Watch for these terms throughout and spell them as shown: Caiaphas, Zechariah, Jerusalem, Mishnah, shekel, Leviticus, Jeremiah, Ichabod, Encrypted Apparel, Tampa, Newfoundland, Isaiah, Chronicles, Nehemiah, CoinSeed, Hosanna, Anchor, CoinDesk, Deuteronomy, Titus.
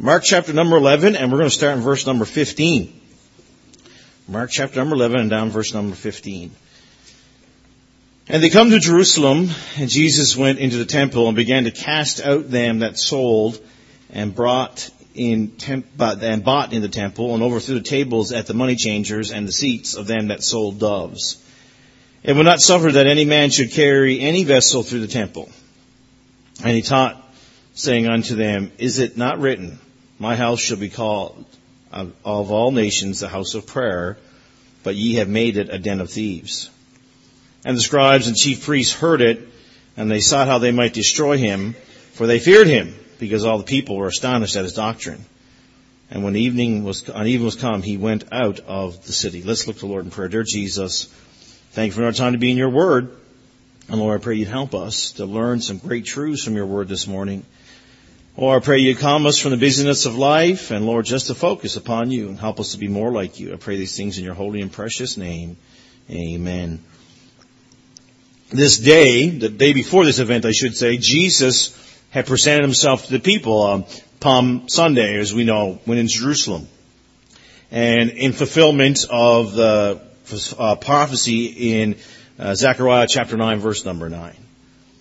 Mark chapter number 11, and we're going to start in verse number 15. Mark chapter number 11 and down verse number 15. And they come to Jerusalem, and Jesus went into the temple and began to cast out them that sold and bought in the temple, and overthrew the tables at the money changers and the seats of them that sold doves. And would not suffer that any man should carry any vessel through the temple. And he taught, saying unto them, Is it not written, My house shall be called of all nations the house of prayer, but ye have made it a den of thieves. And the scribes and chief priests heard it, and they sought how they might destroy him, for they feared him, because all the people were astonished at his doctrine. And when evening was come, he went out of the city. Let's look to the Lord in prayer. Dear Jesus, thank you for another time to be in your word. And Lord, I pray you'd help us to learn some great truths from your word this morning. Oh, I pray you calm us from the busyness of life, and Lord, just to focus upon you and help us to be more like you. I pray these things in your holy and precious name. Amen. This day, the day before this event, I should say, Jesus had presented himself to the people on Palm Sunday, as we know, when in Jerusalem. And in fulfillment of the prophecy in Zechariah chapter 9, verse number 9.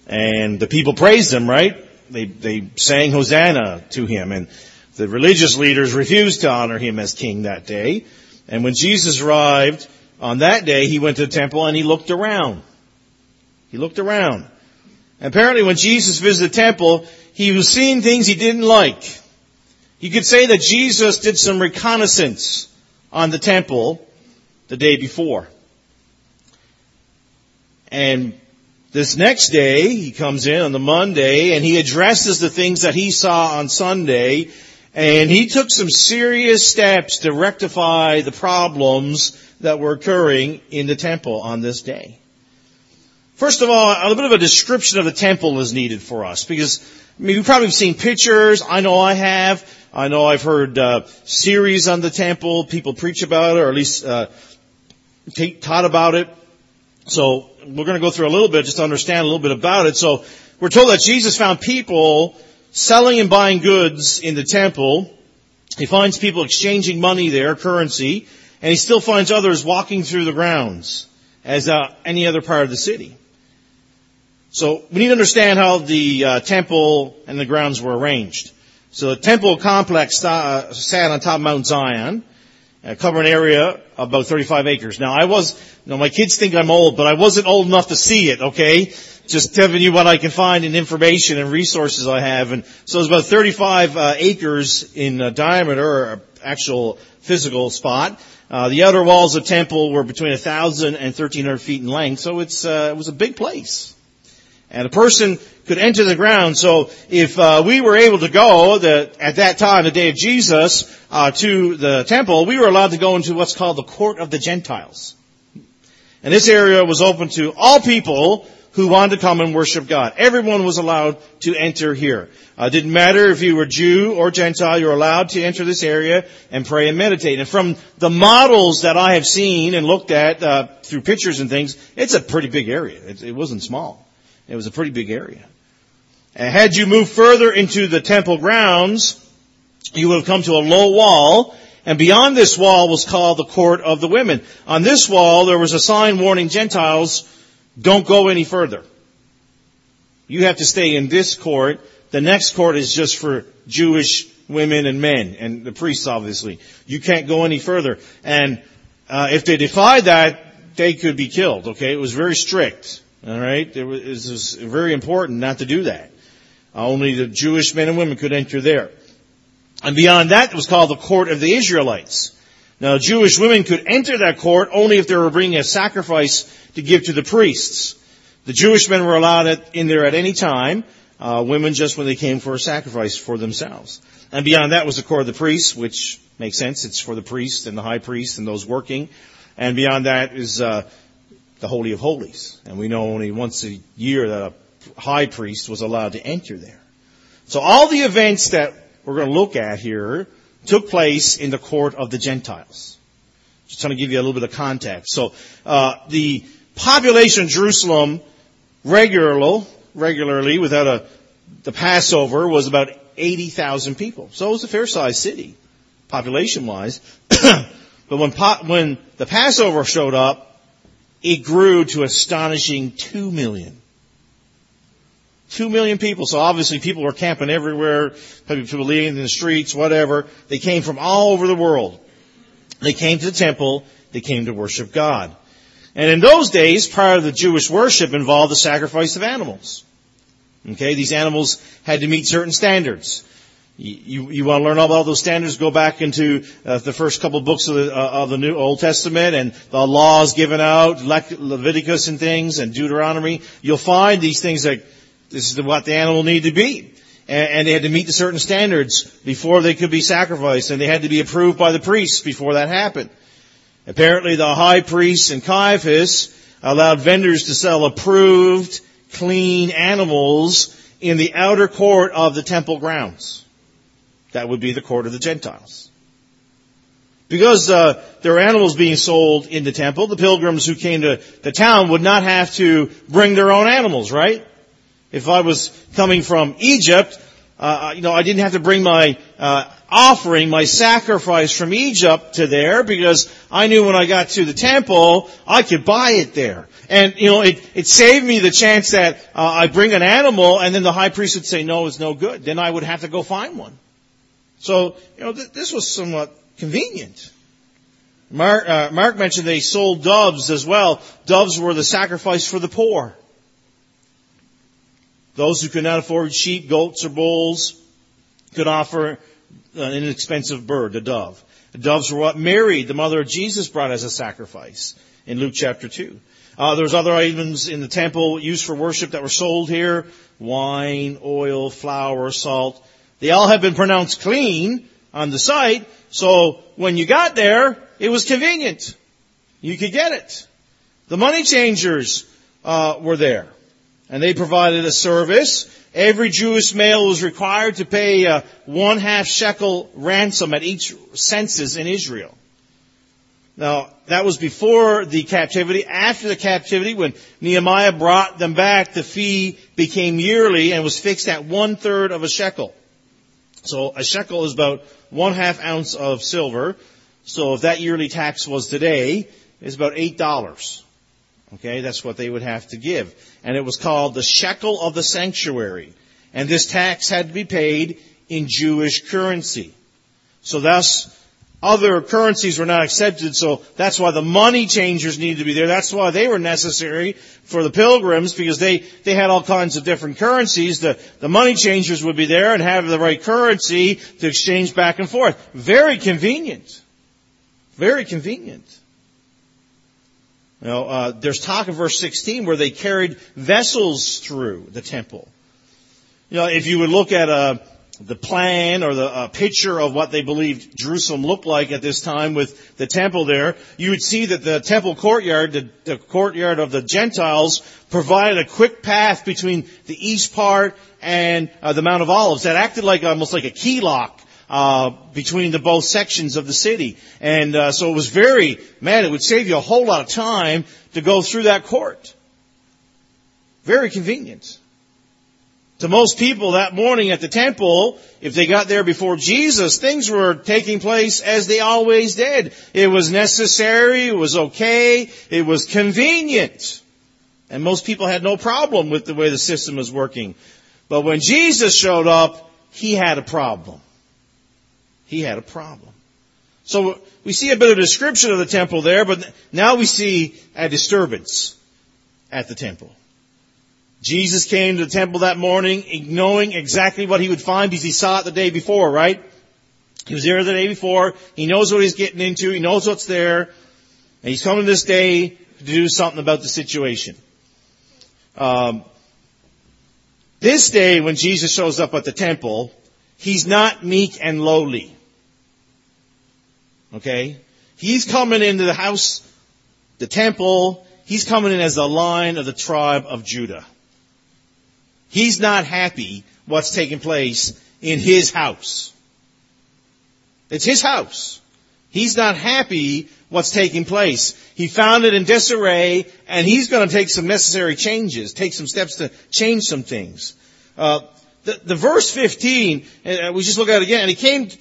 And the people praised him, right? They sang Hosanna to him, and the religious leaders refused to honor him as king that day. And when Jesus arrived on that day, he went to the temple and he looked around. He looked around. Apparently, when Jesus visited the temple, he was seeing things he didn't like. You could say that Jesus did some reconnaissance on the temple the day before. And this next day, he comes in on the Monday, and he addresses the things that he saw on Sunday, and he took some serious steps to rectify the problems that were occurring in the temple on this day. First of all, a bit of a description of the temple is needed for us, because you've probably seen pictures. I know I have. I know I've heard series on the temple. People preach about it, or at least taught about it. So we're going to go through a little bit just to understand a little bit about it. So we're told that Jesus found people selling and buying goods in the temple. He finds people exchanging money there, currency, and he still finds others walking through the grounds as any other part of the city. So we need to understand how the temple and the grounds were arranged. So the temple complex sat on top of Mount Zion, covered an area of about 35 acres. Now, my kids think I'm old, but I wasn't old enough to see it, okay? Just telling you what I can find in information and resources I have. And so it's about 35 acres in diameter, or actual physical spot. The outer walls of the temple were between 1,000 and 1,300 feet in length, so it was a big place. And a person could enter the ground. So if we were able to go, at that time, the day of Jesus, to the temple, we were allowed to go into what's called the court of the Gentiles. And this area was open to all people who wanted to come and worship God. Everyone was allowed to enter here. It didn't matter if you were Jew or Gentile, you were allowed to enter this area and pray and meditate. And from the models that I have seen and looked at through pictures and things, it's a pretty big area. It wasn't small. It was a pretty big area. And had you moved further into the temple grounds, you would have come to a low wall, and beyond this wall was called the court of the women. On this wall, there was a sign warning Gentiles, don't go any further. You have to stay in this court. The next court is just for Jewish women and men, and the priests, obviously. You can't go any further. And if they defied that, they could be killed, okay? It was very strict. All right, it was very important not to do that. Only the Jewish men and women could enter there. And beyond that, it was called the court of the Israelites. Now, Jewish women could enter that court only if they were bringing a sacrifice to give to the priests. The Jewish men were allowed in there at any time, women just when they came for a sacrifice for themselves. And beyond that was the court of the priests, which makes sense. It's for the priests and the high priests and those working. And beyond that is the Holy of Holies. And we know only once a year that a high priest was allowed to enter there. So all the events that we're going to look at here took place in the court of the Gentiles. Just trying to give you a little bit of context. So the population in Jerusalem regularly, without the Passover, was about 80,000 people. So it was a fair-sized city, population-wise. But when the Passover showed up, it grew to astonishing 2 million. 2 million people. So obviously people were camping everywhere. People living in the streets, whatever. They came from all over the world. They came to the temple. They came to worship God. And in those days, prior to the Jewish worship involved the sacrifice of animals. Okay, these animals had to meet certain standards. You want to learn about those standards? Go back into the first couple books of the New Old Testament and the laws given out, Leviticus and things, and Deuteronomy. You'll find these things like this is what the animal needed to be, and they had to meet the certain standards before they could be sacrificed, and they had to be approved by the priests before that happened. Apparently, the high priests and Caiaphas allowed vendors to sell approved, clean animals in the outer court of the temple grounds. That would be the court of the Gentiles. Because there were animals being sold in the temple, the pilgrims who came to the town would not have to bring their own animals, right? If I was coming from Egypt, I didn't have to bring my offering, my sacrifice from Egypt to there, because I knew when I got to the temple, I could buy it there. And, it saved me the chance that I bring an animal and then the high priest would say, no, it's no good. Then I would have to go find one. So, this was somewhat convenient. Mark mentioned they sold doves as well. Doves were the sacrifice for the poor. Those who could not afford sheep, goats, or bulls could offer an inexpensive bird, a dove. The doves were what Mary, the mother of Jesus, brought as a sacrifice in Luke chapter 2. There was other items in the temple used for worship that were sold here. Wine, oil, flour, salt. They all had been pronounced clean on the site, so when you got there, it was convenient. You could get it. The money changers were there, and they provided a service. Every Jewish male was required to pay a 1/2 shekel ransom at each census in Israel. Now, that was before the captivity. After the captivity, when Nehemiah brought them back, the fee became yearly and was fixed at 1/3 of a shekel. So a shekel is about 1/2 ounce of silver. So if that yearly tax was today, it's about $8. Okay, that's what they would have to give. And it was called the shekel of the sanctuary. And this tax had to be paid in Jewish currency. So thus, other currencies were not accepted. So that's why the money changers needed to be there. That's why they were necessary for the pilgrims, because they had all kinds of different currencies. The money changers would be there and have the right currency to exchange back and forth. Very convenient. Very convenient. There's talk in verse 16 where they carried vessels through the temple. If you would look at the plan or the picture of what they believed Jerusalem looked like at this time with the temple there, you would see that the temple courtyard, the courtyard of the Gentiles, provided a quick path between the east part and the Mount of Olives that acted like almost like a key lock between the both sections of the city. And so it was it would save you a whole lot of time to go through that court. Very convenient. To most people that morning at the temple, if they got there before Jesus, things were taking place as they always did. It was necessary, it was okay, it was convenient. And most people had no problem with the way the system was working. But when Jesus showed up, he had a problem. He had a problem. So we see a bit of description of the temple there, but now we see a disturbance at the temple. Jesus came to the temple that morning knowing exactly what he would find because he saw it the day before, right? He was there the day before. He knows what he's getting into. He knows what's there. And he's coming this day to do something about the situation. This day when Jesus shows up at the temple, he's not meek and lowly. Okay? He's coming into the house, the temple. He's coming in as the Lion of the tribe of Judah. He's not happy what's taking place in his house. It's his house. He's not happy what's taking place. He found it in disarray, and he's going to take some necessary changes, take some steps to change some things. The verse 15, we just look at it again.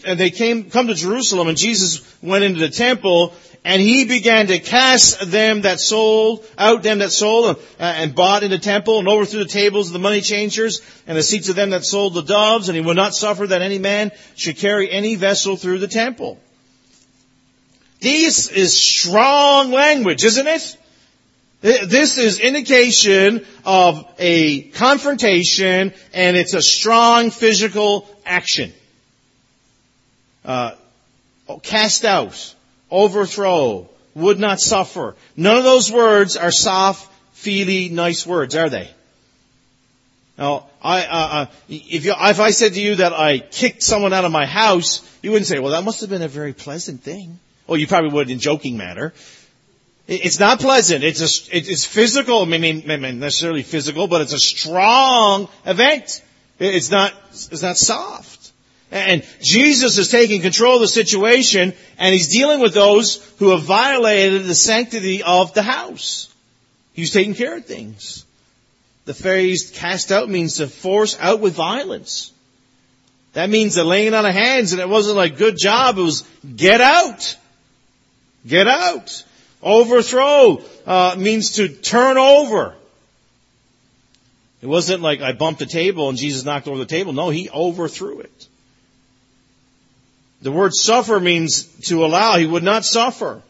And they came to Jerusalem, and Jesus went into the temple, and he began to cast them that sold, and bought in the temple, and overthrew the tables of the money changers, and the seats of them that sold the doves, and he would not suffer that any man should carry any vessel through the temple. This is strong language, isn't it? This is indication of a confrontation, and it's a strong physical action. Cast out, overthrow, would not suffer. None of those words are soft, feely, nice words, are they? Now, if I said to you that I kicked someone out of my house, you wouldn't say, well, that must have been a very pleasant thing. Well, you probably would in joking manner. It's not pleasant. It's physical. I mean, not necessarily physical, but it's a strong event. It's not soft. And Jesus is taking control of the situation, and he's dealing with those who have violated the sanctity of the house. He's taking care of things. The phrase cast out means to force out with violence. That means the laying on of hands, and it wasn't like good job. It was get out. Get out. Overthrow means to turn over. It wasn't like I bumped a table and Jesus knocked over the table. No, he overthrew it. The word suffer means to allow. He would not suffer.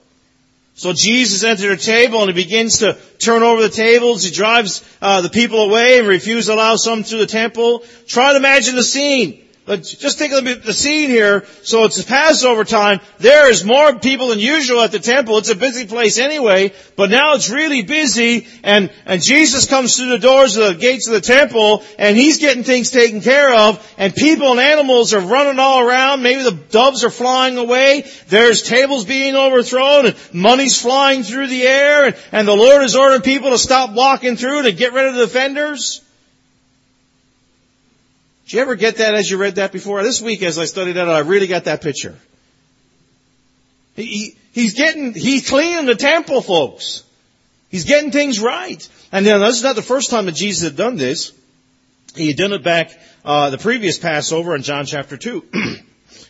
So Jesus entered a table and he begins to turn over the tables. He drives the people away and refuses to allow some through the temple. Try to imagine the scene. But just think of the scene here. So it's Passover time. There is more people than usual at the temple. It's a busy place anyway, but now it's really busy. And Jesus comes through the doors of the gates of the temple, and he's getting things taken care of. And people and animals are running all around. Maybe the doves are flying away. There's tables being overthrown, and money's flying through the air. And the Lord is ordering people to stop walking through to get rid of the offenders. Did you ever get that as you read that before? This week as I studied that, I really got that picture. He's cleaning the temple, folks. He's getting things right. And now, this is not the first time that Jesus had done this. He had done it back the previous Passover in John chapter 2,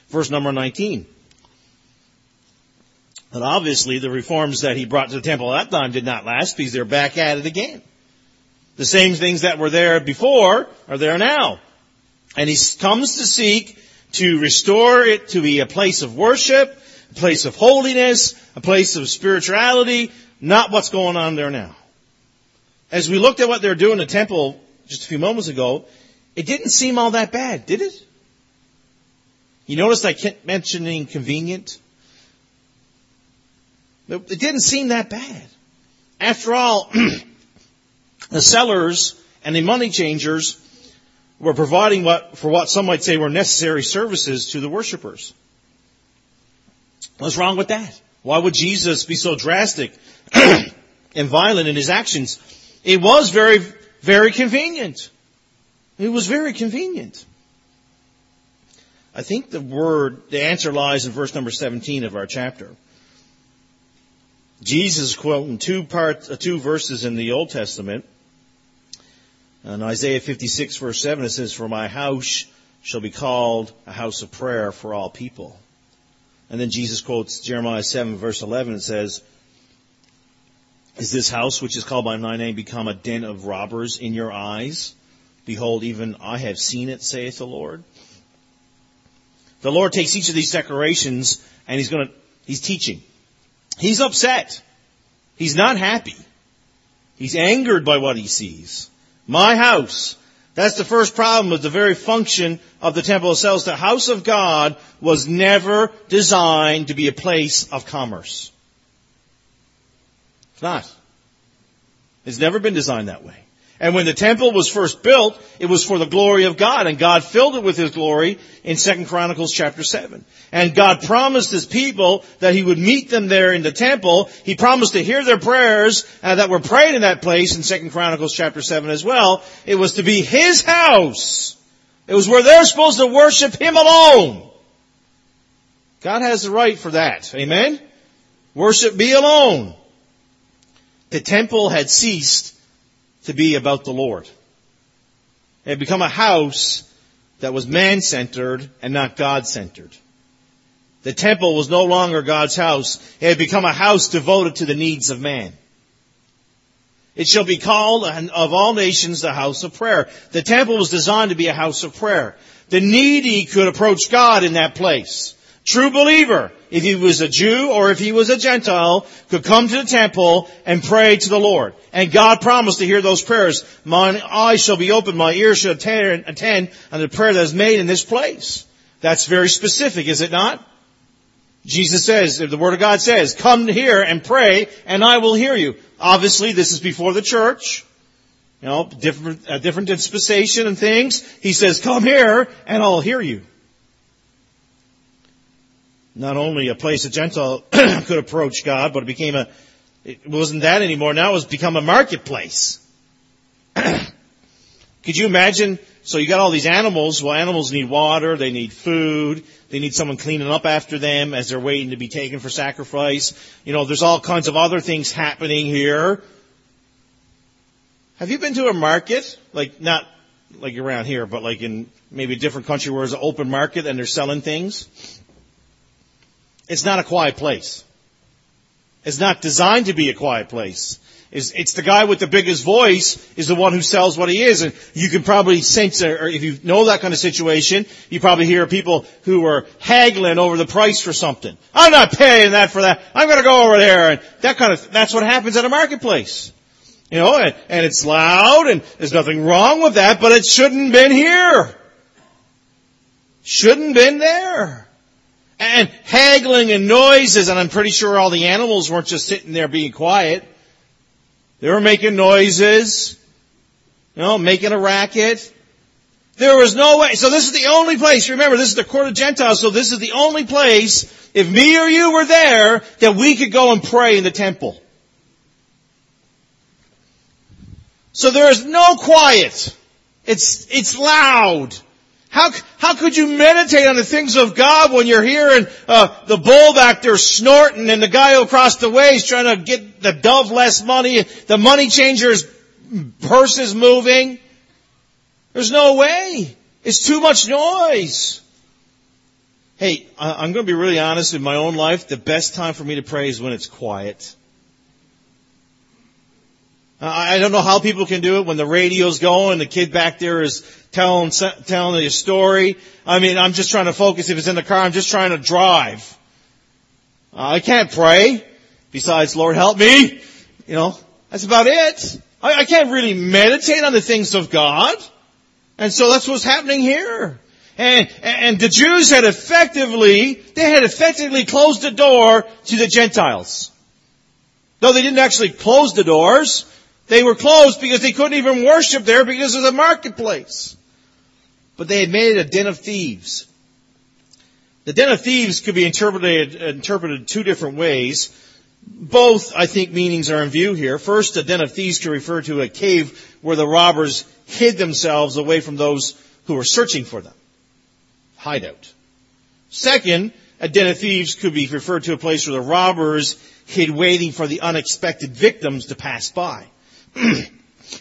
verse number 19. But obviously the reforms that he brought to the temple at that time did not last, because they're back at it again. The same things that were there before are there now. And he comes to seek to restore it to be a place of worship, a place of holiness, a place of spirituality, not what's going on there now. As we looked at what they're doing in the temple just a few moments ago, it didn't seem all that bad, did it? You noticed I kept mentioning convenient? Nope, it didn't seem that bad. After all, the sellers and the money changers were providing what some might say were necessary services to the worshipers. What's wrong with that? Why would Jesus be so drastic and violent in his actions? It was very, very convenient. It was very convenient. I think the answer lies in verse number 17 of our chapter. Jesus is quoting two verses in the Old Testament. In Isaiah 56, verse 7, it says, "For my house shall be called a house of prayer for all people." And then Jesus quotes Jeremiah 7, verse 11, and says, "Is this house which is called by my name become a den of robbers in your eyes? Behold, even I have seen it, saith the Lord." The Lord takes each of these decorations, and he's teaching. He's upset. He's not happy. He's angered by what he sees. My house. That's the first problem with the very function of the temple itself. The house of God was never designed to be a place of commerce. It's not. It's never been designed that way. And when the temple was first built, it was for the glory of God, and God filled it with his glory in 2 Chronicles chapter 7. And God promised his people that he would meet them there in the temple. He promised to hear their prayers that were prayed in that place in 2 Chronicles chapter 7 as well. It was to be his house. It was where they're supposed to worship him alone. God has the right for that. Amen? Worship be alone. The temple had ceased to be about the Lord. It had become a house that was man-centered and not God-centered. The temple was no longer God's house. It had become a house devoted to the needs of man. It shall be called, of all nations, the house of prayer. The temple was designed to be a house of prayer. The needy could approach God in that place. True believer, if he was a Jew or if he was a Gentile, could come to the temple and pray to the Lord. And God promised to hear those prayers. Mine eyes shall be open, my ears shall attend unto the prayer that is made in this place. That's very specific, is it not? Jesus says, the Word of God says, come here and pray, and I will hear you. Obviously, this is before the church. You know, different dispensation and things. He says, come here, and I'll hear you. Not only a place a Gentile could approach God, but it wasn't that anymore. Now it's become a marketplace. Could you imagine? So you got all these animals. Well, animals need water. They need food. They need someone cleaning up after them as they're waiting to be taken for sacrifice. You know, there's all kinds of other things happening here. Have you been to a market? Like, not like around here, but like in maybe a different country where there's an open market and they're selling things? It's not a quiet place. It's not designed to be a quiet place. It's the guy with the biggest voice is the one who sells what he is. And you can probably sense, or if you know that kind of situation, you probably hear people who are haggling over the price for something. I'm not paying that for that. I'm going to go over there. And that's what happens at a marketplace. You know, and it's loud, and there's nothing wrong with that, but it shouldn't have been here. Shouldn't have been there. And haggling and noises, and I'm pretty sure all the animals weren't just sitting there being quiet. They were making noises, you know, making a racket. There was no way. So this is the only place, remember, this is the court of Gentiles, so this is the only place, if me or you were there, that we could go and pray in the temple. So there is no quiet. It's loud. How could you meditate on the things of God when you're hearing the bull back there snorting and the guy across the way is trying to get the dove less money, the money changer's purse is moving? There's no way. It's too much noise. Hey, I'm going to be really honest in my own life. The best time for me to pray is when it's quiet. I don't know how people can do it when the radio's going, the kid back there is telling a story. I mean, I'm just trying to focus. If it's in the car, I'm just trying to drive. I can't pray. Besides, Lord, help me. You know, that's about it. I can't really meditate on the things of God. And so that's what's happening here. And the Jews had effectively closed the door to the Gentiles. Though they didn't actually close the doors, they were closed because they couldn't even worship there because of the marketplace. But they had made it a den of thieves. The den of thieves could be interpreted two different ways. Both, I think, meanings are in view here. First, the den of thieves could refer to a cave where the robbers hid themselves away from those who were searching for them. Hideout. Second, a den of thieves could be referred to a place where the robbers hid waiting for the unexpected victims to pass by.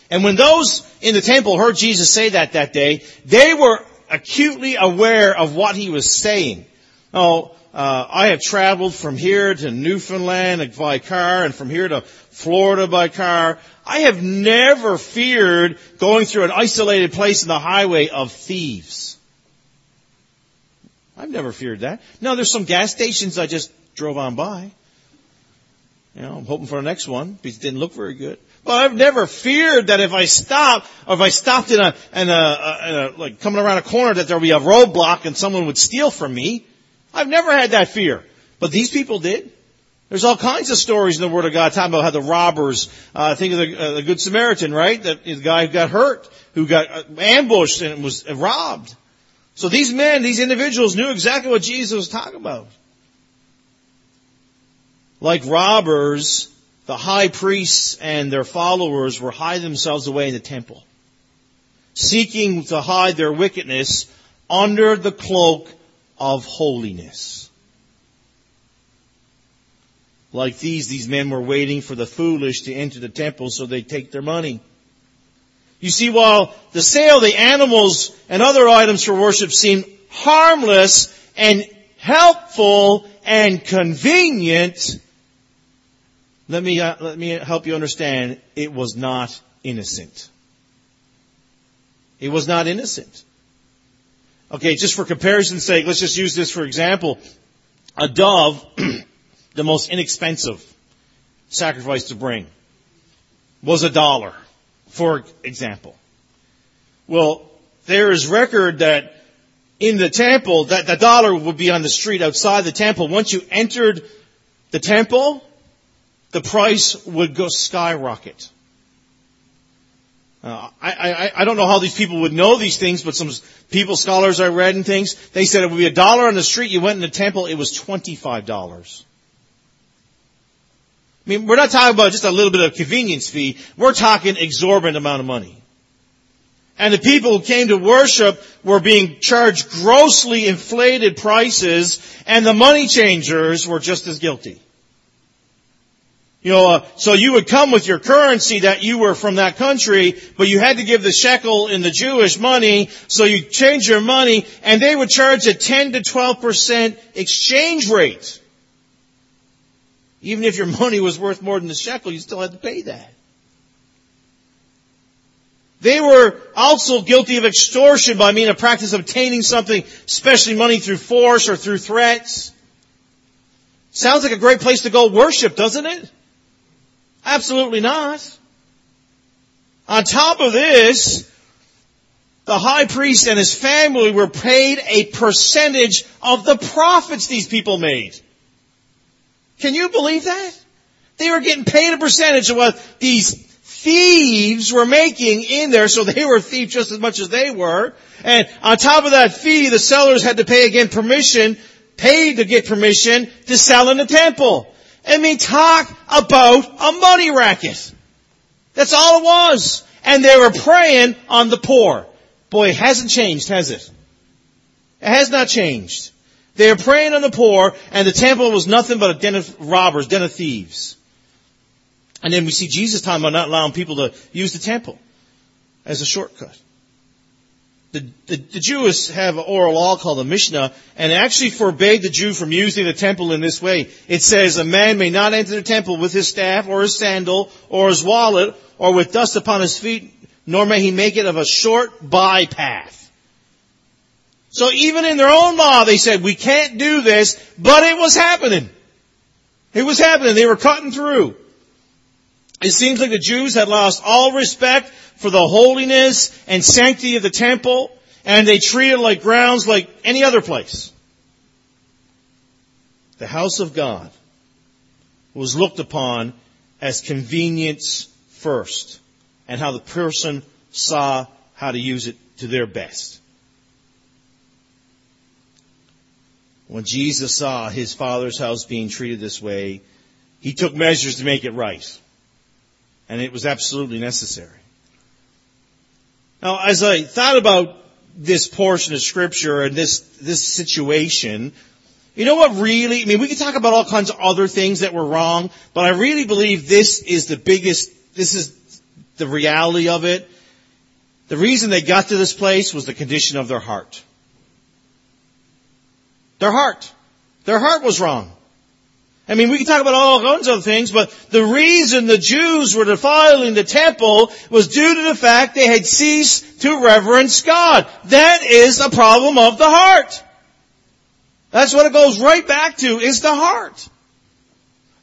And when those in the temple heard Jesus say that day, they were acutely aware of what he was saying. I have traveled from here to Newfoundland by car and from here to Florida by car. I have never feared going through an isolated place in the highway of thieves. I've never feared that. Now, there's some gas stations I just drove on by. You know, I'm hoping for the next one because it didn't look very good. But I've never feared that if I stopped like coming around a corner, that there'll be a roadblock and someone would steal from me. I've never had that fear. But these people did. There's all kinds of stories in the Word of God talking about how the robbers, think of the Good Samaritan, right? The guy who got hurt, who got ambushed and was robbed. So these individuals knew exactly what Jesus was talking about. Like robbers, the high priests and their followers were hiding themselves away in the temple, seeking to hide their wickedness under the cloak of holiness. Like these men were waiting for the foolish to enter the temple so they'd take their money. You see, while the sale of the animals and other items for worship seemed harmless and helpful and convenient, let me help you understand, it was not innocent. It was not innocent. Okay, just for comparison's sake, let's just use this for example. A dove, the most inexpensive sacrifice to bring, was $1, for example. Well, there is record that in the temple, that the dollar would be on the street outside the temple. Once you entered the temple, the price would go skyrocket. I don't know how these people would know these things, but some people, scholars I read and things, they said it would be $1 on the street. You went in the temple, it was $25. I mean, we're not talking about just a little bit of convenience fee. We're talking exorbitant amount of money. And the people who came to worship were being charged grossly inflated prices, and the money changers were just as guilty. You know, so you would come with your currency that you were from that country, but you had to give the shekel in the Jewish money, so you change your money, and they would charge a 10 to 12% exchange rate. Even if your money was worth more than the shekel, you still had to pay that. They were also guilty of extortion by means of practice of obtaining something, especially money, through force or through threats. Sounds like a great place to go worship, doesn't it? Absolutely not. On top of this, the high priest and his family were paid a percentage of the profits these people made. Can you believe that? They were getting paid a percentage of what these thieves were making in there, so they were thieves just as much as they were. And on top of that fee, the sellers had to get permission to sell in the temple. I mean, talk about a money racket. That's all it was. And they were preying on the poor. Boy, it hasn't changed, has it? It has not changed. They were preying on the poor, and the temple was nothing but a den of robbers, den of thieves. And then we see Jesus talking about not allowing people to use the temple as a shortcut. The Jews have an oral law called the Mishnah, and it actually forbade the Jew from using the temple in this way. It says, a man may not enter the temple with his staff or his sandal or his wallet or with dust upon his feet, nor may he make it of a short bypath. So even in their own law, they said, we can't do this, but it was happening. It was happening. They were cutting through. It seems like the Jews had lost all respect for the holiness and sanctity of the temple, and they treated it like grounds like any other place. The house of God was looked upon as convenience first, and how the person saw how to use it to their best. When Jesus saw his Father's house being treated this way, he took measures to make it right. And it was absolutely necessary. Now, as I thought about this portion of Scripture and this situation, you know what really... I mean, we could talk about all kinds of other things that were wrong, but I really believe this is the reality of it. The reason they got to this place was the condition of their heart. Their heart. Their heart was wrong. I mean, we can talk about all kinds of things, but the reason the Jews were defiling the temple was due to the fact they had ceased to reverence God. That is a problem of the heart. That's what it goes right back to, is the heart.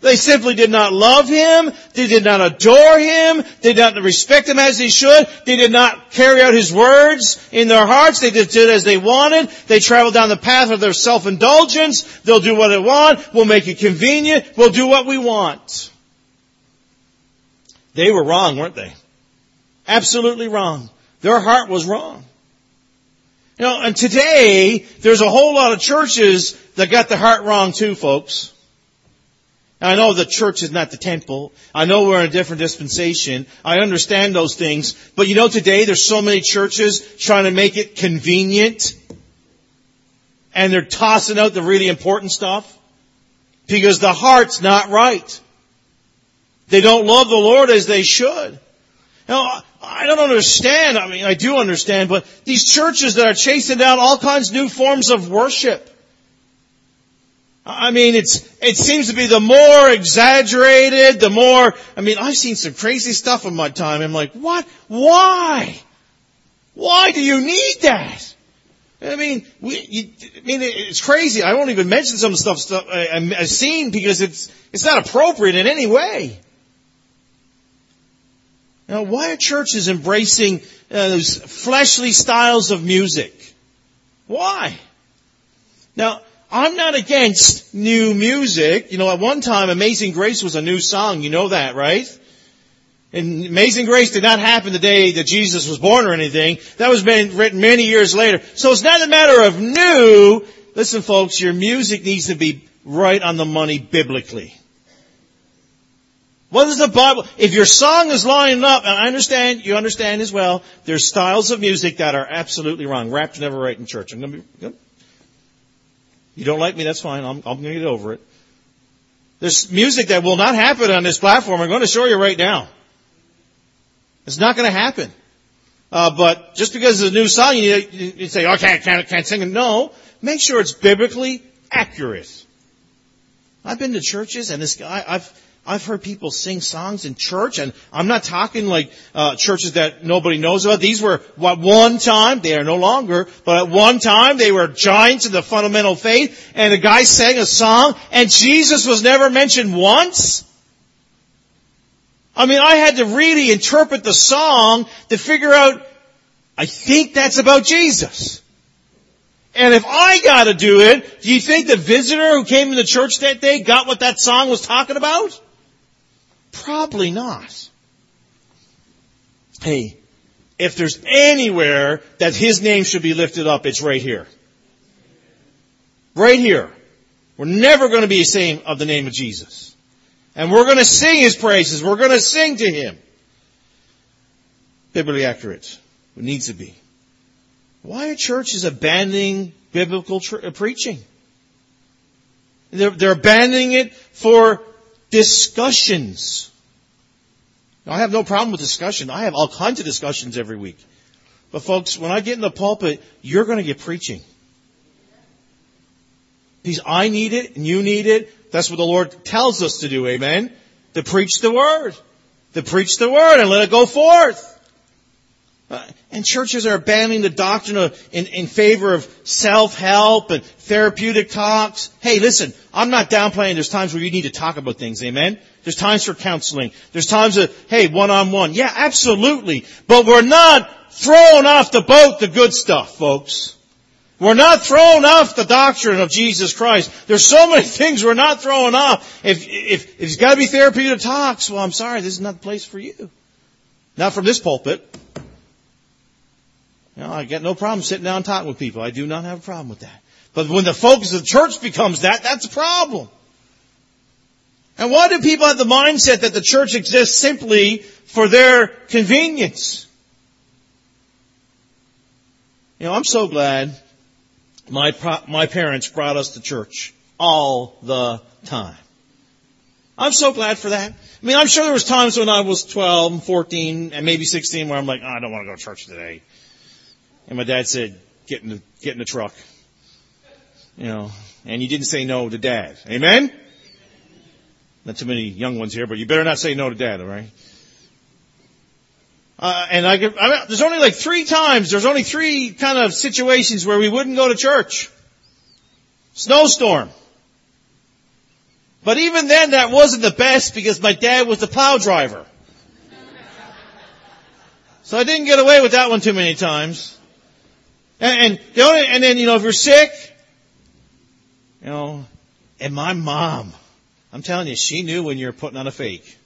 They simply did not love Him. They did not adore Him. They did not respect Him as they should. They did not carry out His words in their hearts. They just did as they wanted. They traveled down the path of their self-indulgence. They'll do what they want. We'll make it convenient. We'll do what we want. They were wrong, weren't they? Absolutely wrong. Their heart was wrong. You know, and today, there's a whole lot of churches that got the heart wrong too, folks. I know the church is not the temple. I know we're in a different dispensation. I understand those things. But you know, today there's so many churches trying to make it convenient. And they're tossing out the really important stuff. Because the heart's not right. They don't love the Lord as they should. Now, I don't understand. I mean, I do understand, but these churches that are chasing down all kinds of new forms of worship. I mean, it seems to be the more exaggerated, the more... I mean, I've seen some crazy stuff in my time. I'm like, what? Why? Why do you need that? I mean, it's crazy. I won't even mention some stuff I've seen because it's not appropriate in any way. Now, why are churches embracing those fleshly styles of music? Why? Now, I'm not against new music. You know, at one time, Amazing Grace was a new song. You know that, right? And Amazing Grace did not happen the day that Jesus was born or anything. That was written many years later. So it's not a matter of new. Listen, folks, your music needs to be right on the money biblically. What is the Bible? If your song is lining up, and I understand, you understand as well, there's styles of music that are absolutely wrong. Rap's never right in church. I'm going to be... You don't like me, that's fine. I'm going to get over it. There's music that will not happen on this platform. I'm going to show you right now. It's not going to happen. But just because it's a new song, you say, oh, can't sing it. No. Make sure it's biblically accurate. I've been to churches, and this guy, I've heard people sing songs in church, and I'm not talking like churches that nobody knows about. These were, at one time, they are no longer, but at one time they were giants in the fundamental faith, and a guy sang a song, and Jesus was never mentioned once? I mean, I had to really interpret the song to figure out, I think that's about Jesus. And if I got to do it, do you think the visitor who came to the church that day got what that song was talking about? Probably not. Hey, if there's anywhere that His name should be lifted up, it's right here. Right here. We're never going to be ashamed of the name of Jesus. And we're going to sing His praises. We're going to sing to Him. Biblically accurate. It needs to be. Why are churches abandoning biblical preaching? They're abandoning it for discussions. Now, I have no problem with discussion. I have all kinds of discussions every week. But folks, when I get in the pulpit, you're going to get preaching. Because I need it and you need it. That's what the Lord tells us to do, amen? To preach the Word. To preach the Word and let it go forth. And churches are abandoning the doctrine in favor of self-help and therapeutic talks. Hey, listen, I'm not downplaying. There's times where you need to talk about things, amen? There's times for counseling. There's times of, hey, one-on-one. Yeah, absolutely. But we're not throwing off the boat the good stuff, folks. We're not throwing off the doctrine of Jesus Christ. There's so many things we're not throwing off. If it's got to be therapeutic talks, well, I'm sorry, this is not the place for you. Not from this pulpit. You know, I get no problem sitting down and talking with people. I do not have a problem with that. But when the focus of the church becomes that, that's a problem. And why do people have the mindset that the church exists simply for their convenience? You know, I'm so glad my parents brought us to church all the time. I'm so glad for that. I mean, I'm sure there was times when I was 12, 14, and maybe 16 where I'm like, oh, I don't want to go to church today. And my dad said, get in the truck. You know, and you didn't say no to Dad. Amen? Not too many young ones here, but you better not say no to Dad, all right? There's only like three times, there's only three kind of situations where we wouldn't go to church. Snowstorm. But even then, that wasn't the best because my dad was the plow driver. So I didn't get away with that one too many times. And then, you know, if you're sick, you know, and my mom, I'm telling you, she knew when you were putting on a fake.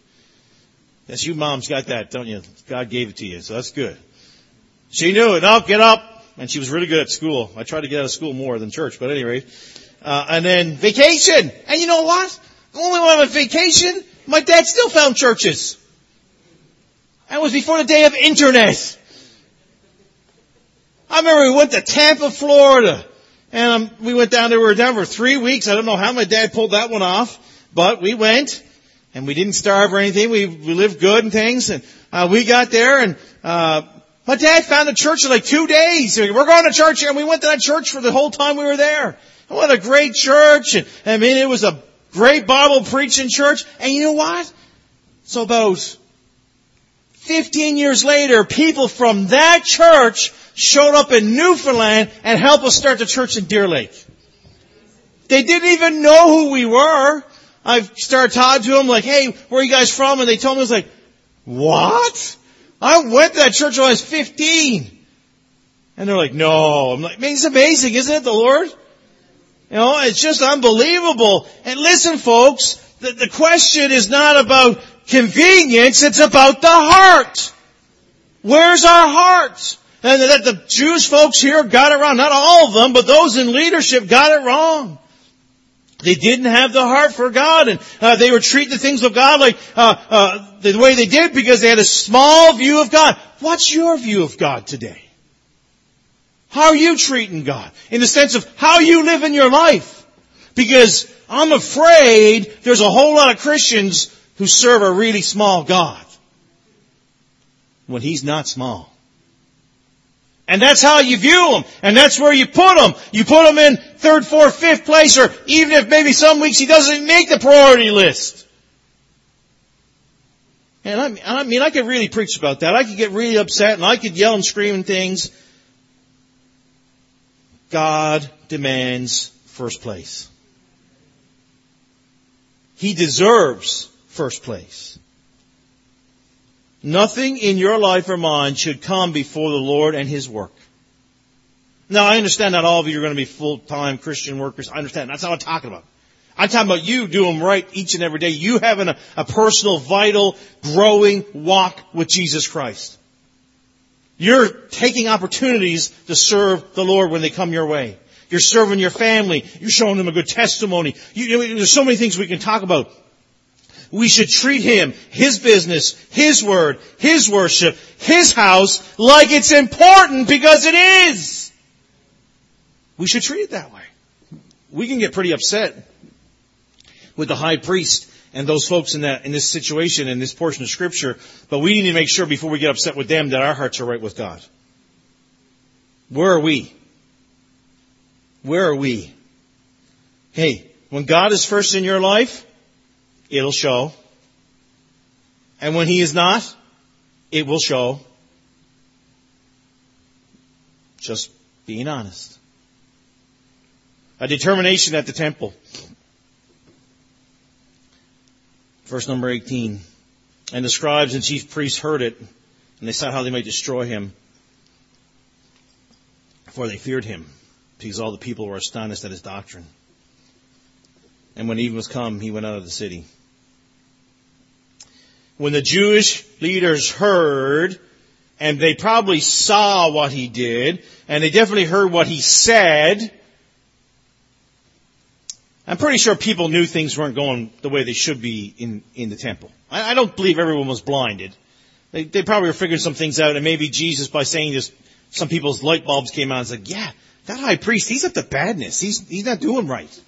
Yes, you moms got that, don't you? God gave it to you, so that's good. She knew it. No, get up. And she was really good at school. I tried to get out of school more than church, but at any rate. And then vacation. And you know what? Only when I went on vacation, my dad still found churches. That was before the day of internet. I remember we went to Tampa, Florida. And we went down there. We were down for 3 weeks. I don't know how my dad pulled that one off. But we went. and we didn't starve or anything. We lived good and things, and we got there, and my dad found a church in like 2 days. We're going to church, and we went to that church for the whole time we were there. And what a great church. And, I mean, it was a great Bible preaching church. And you know what? So about 15 years later, people from that church showed up in Newfoundland and helped us start the church in Deer Lake. They didn't even know who we were. I started talking to them like, hey, where are you guys from? And they told me, I was like, what? I went to that church when I was 15. And they're like, no. I'm like, man, it's amazing, isn't it, the Lord? You know, it's just unbelievable. And listen, folks, the question is not about convenience, it's about the heart. Where's our heart? And that the Jews folks here got it wrong. Not all of them, but those in leadership got it wrong. They didn't have the heart for God, and they were treating the things of God like the way they did because they had a small view of God. What's your view of God today? How are you treating God? In the sense of how you live in your life. Because I'm afraid there's a whole lot of Christians who serve a really small God when He's not small. And that's how you view Him. And that's where you put Him. You put Him in third, fourth, fifth place, or even if maybe some weeks He doesn't make the priority list. And I mean, I could really preach about that. I could get really upset and I could yell and scream and things. God demands first place. He deserves first place. Nothing in your life or mine should come before the Lord and His work. Now, I understand not all of you are going to be full-time Christian workers. I understand. That's not what I'm talking about. I'm talking about you doing right each and every day. You having a personal, vital, growing walk with Jesus Christ. You're taking opportunities to serve the Lord when they come your way. You're serving your family. You're showing them a good testimony. There's so many things we can talk about. We should treat Him, His business, His word, His worship, His house, like it's important, because it is. We should treat it that way. We can get pretty upset with the high priest and those folks in this situation, in this portion of Scripture, but we need to make sure before we get upset with them that our hearts are right with God. Where are we? Where are we? Hey, when God is first in your life, it'll show. And when He is not, it will show. Just being honest. A determination at the temple. Verse number 18. And the scribes and chief priests heard it, and they saw how they might destroy Him. For they feared Him, because all the people were astonished at His doctrine. And when even was come, He went out of the city. When the Jewish leaders heard, and they probably saw what He did, and they definitely heard what He said, I'm pretty sure people knew things weren't going the way they should be in the temple. I don't believe everyone was blinded. They probably were figuring some things out, and maybe Jesus, by saying this, some people's light bulbs came out and said, yeah, that high priest, he's up to badness. He's not doing right.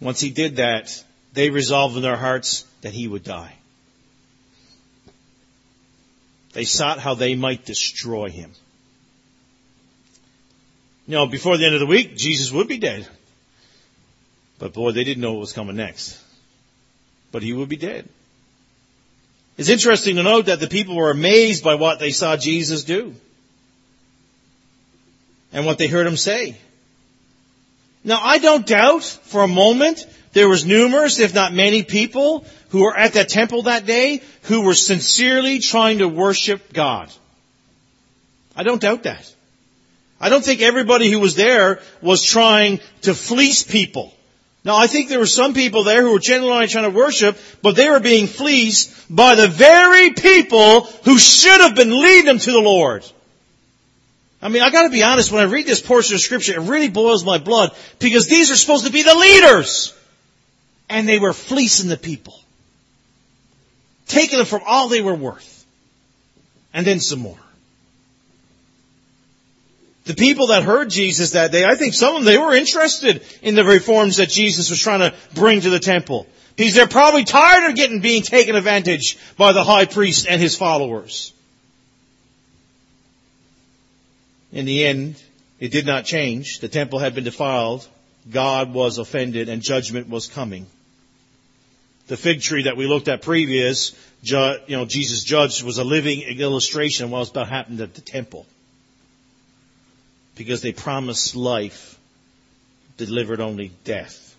Once He did that, they resolved in their hearts that He would die. They sought how they might destroy Him. You know, before the end of the week, Jesus would be dead. But boy, they didn't know what was coming next. But He would be dead. It's interesting to note that the people were amazed by what they saw Jesus do. And what they heard Him say. Now, I don't doubt for a moment there was numerous, if not many, people who were at that temple that day who were sincerely trying to worship God. I don't doubt that. I don't think everybody who was there was trying to fleece people. Now, I think there were some people there who were genuinely trying to worship, but they were being fleeced by the very people who should have been leading them to the Lord. I mean, I got to be honest, when I read this portion of Scripture, it really boils my blood, because these are supposed to be the leaders. And they were fleecing the people. Taking them from all they were worth. And then some more. The people that heard Jesus that day, I think some of them, they were interested in the reforms that Jesus was trying to bring to the temple. Because they're probably tired of being taken advantage by the high priest and his followers. In the end, it did not change. The temple had been defiled. God was offended and judgment was coming. The fig tree that we looked at previous, Jesus judged, was a living illustration of what happened at the temple. Because they promised life, delivered only death.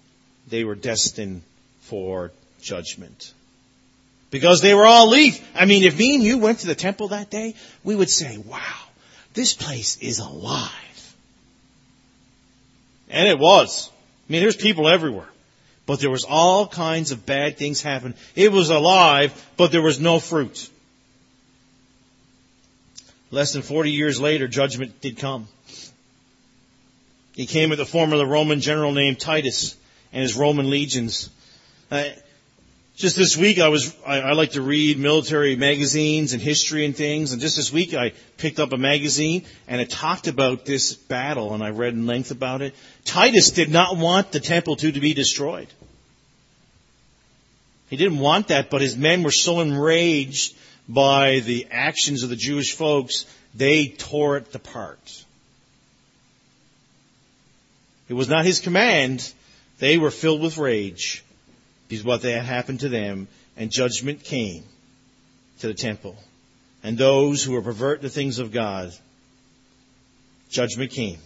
They were destined for judgment. Because they were all leaf. I mean, if me and you went to the temple that day, we would say, wow, this place is alive. And it was. I mean, there's people everywhere. But there was all kinds of bad things happen. It was alive, but there was no fruit. Less than 40 years later, judgment did come. It came in the form of the Roman general named Titus and his Roman legions. Just this week, I like to read military magazines and history and things. And just this week, I picked up a magazine and it talked about this battle. And I read in length about it. Titus did not want the temple to be destroyed. He didn't want that, but his men were so enraged by the actions of the Jewish folks, they tore it apart. It was not his command. They were filled with rage. Is what had happened to them, and judgment came to the temple. And those who were pervert the things of God, judgment came.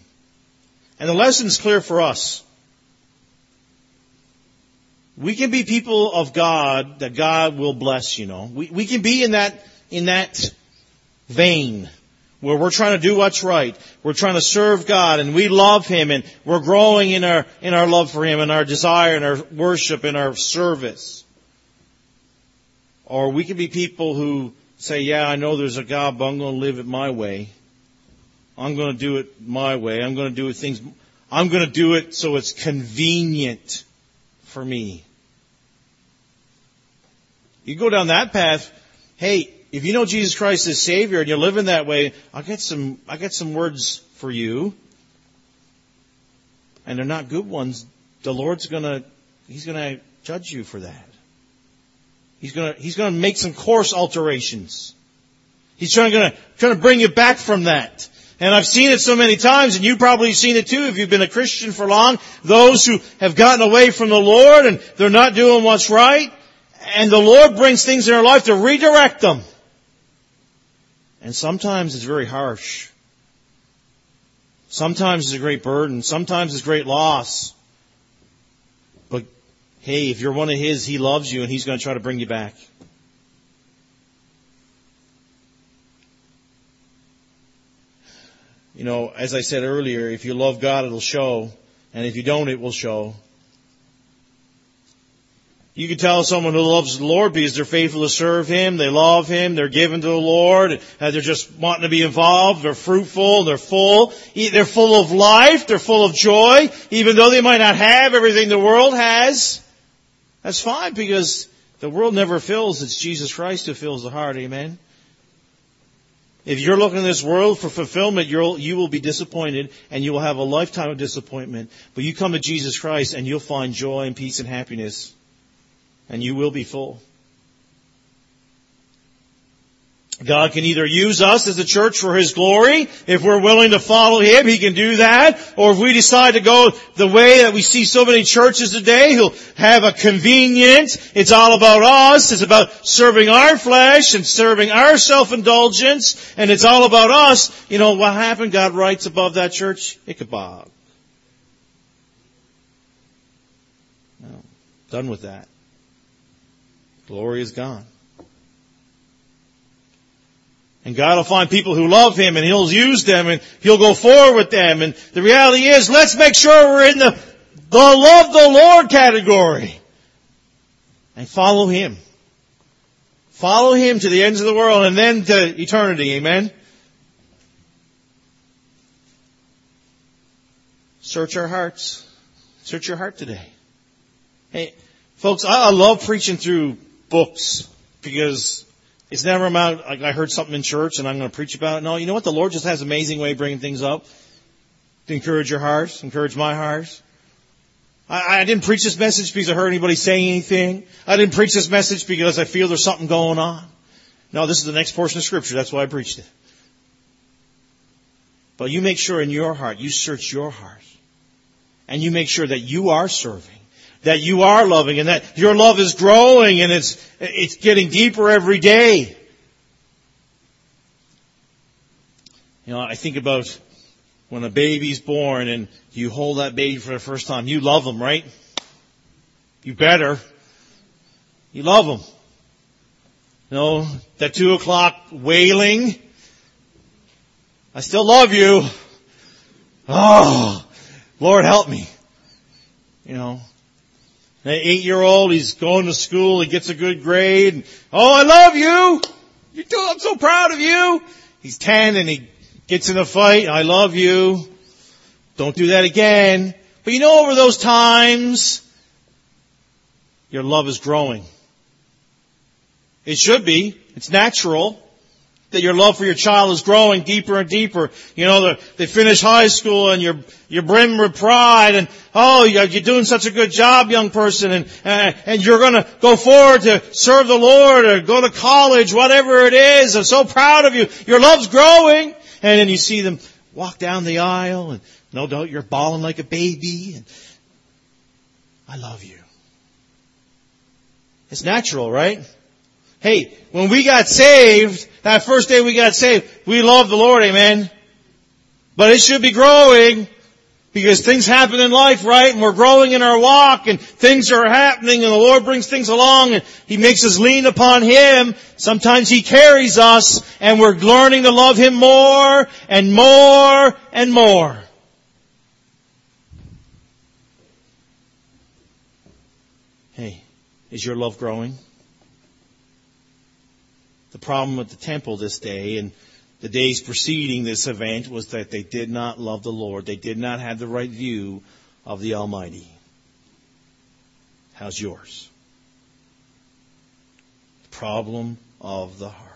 And the lesson is clear for us. We can be people of God that God will bless, We can be in that vein where we're trying to do what's right. We're trying to serve God and we love Him and we're growing in our love for Him and our desire and our worship and our service. Or we can be people who say, yeah, I know there's a God, but I'm going to live it my way. I'm going to do it my way. I'm going to do it so it's convenient for me. You go down that path, hey, if you know Jesus Christ as Savior and you're living that way, I got some words for you. And they're not good ones. The Lord's He's gonna judge you for that. He's gonna make some course alterations. He's trying to bring you back from that. And I've seen it so many times, and you probably have seen it too if you've been a Christian for long. Those who have gotten away from the Lord and they're not doing what's right, and the Lord brings things in their life to redirect them. And sometimes it's very harsh. Sometimes it's a great burden. Sometimes it's great loss. But hey, if you're one of His, He loves you and He's going to try to bring you back. As I said earlier, if you love God, it'll show. And if you don't, it will show. You can tell someone who loves the Lord because they're faithful to serve Him, they love Him, they're given to the Lord, and they're just wanting to be involved, they're fruitful, they're full of life, they're full of joy, even though they might not have everything the world has. That's fine because the world never fills, it's Jesus Christ who fills the heart, amen? If you're looking in this world for fulfillment, you will be disappointed and you will have a lifetime of disappointment. But you come to Jesus Christ and you'll find joy and peace and happiness. And you will be full. God can either use us as a church for His glory. If we're willing to follow Him, He can do that. Or if we decide to go the way that we see so many churches today, He'll have a convenient, it's all about us, it's about serving our flesh and serving our self-indulgence, and it's all about us. You know what happened? God writes above that church, Ichabod. No, done with that. Glory is gone. And God will find people who love Him and He'll use them and He'll go forward with them. And the reality is, let's make sure we're in the love the Lord category. And follow Him. Follow Him to the ends of the world and then to eternity. Amen? Search our hearts. Search your heart today. Hey, folks, I love preaching through books because it's never about I heard something in church and I'm going to preach about it. No, you know what? The Lord just has an amazing way of bringing things up. to encourage your hearts, encourage my hearts. I didn't preach this message because I heard anybody saying anything. I didn't preach this message because I feel there's something going on. No, this is the next portion of Scripture. That's why I preached it. But you make sure in your heart, you search your heart. And you make sure that you are serving, that you are loving, and that your love is growing and it's getting deeper every day. You know, I think about when a baby's born and you hold that baby for the first time. You love them, right? You better. You love them. You know, that 2:00 wailing. I still love you. Oh, Lord, help me. You know, that 8-year-old, he's going to school. He gets a good grade. And, oh, I love you. You do. I'm so proud of you. He's 10 and he gets in a fight. I love you. Don't do that again. But you know, over those times, your love is growing. It should be. It's natural that your love for your child is growing deeper and deeper. You know, they finish high school and you're brim with pride and, oh, you're doing such a good job, young person, and you're going to go forward to serve the Lord or go to college, whatever it is. I'm so proud of you. Your love's growing. And then you see them walk down the aisle and no doubt you're bawling like a baby. And I love you. It's natural, right? Hey, when we got saved, that first day we got saved, we loved the Lord, amen. But it should be growing because things happen in life, right? And we're growing in our walk and things are happening and the Lord brings things along and He makes us lean upon Him. Sometimes He carries us and we're learning to love Him more and more and more. Hey, is your love growing? The problem with the temple this day and the days preceding this event was that they did not love the Lord. They did not have the right view of the Almighty. How's yours? The problem of the heart.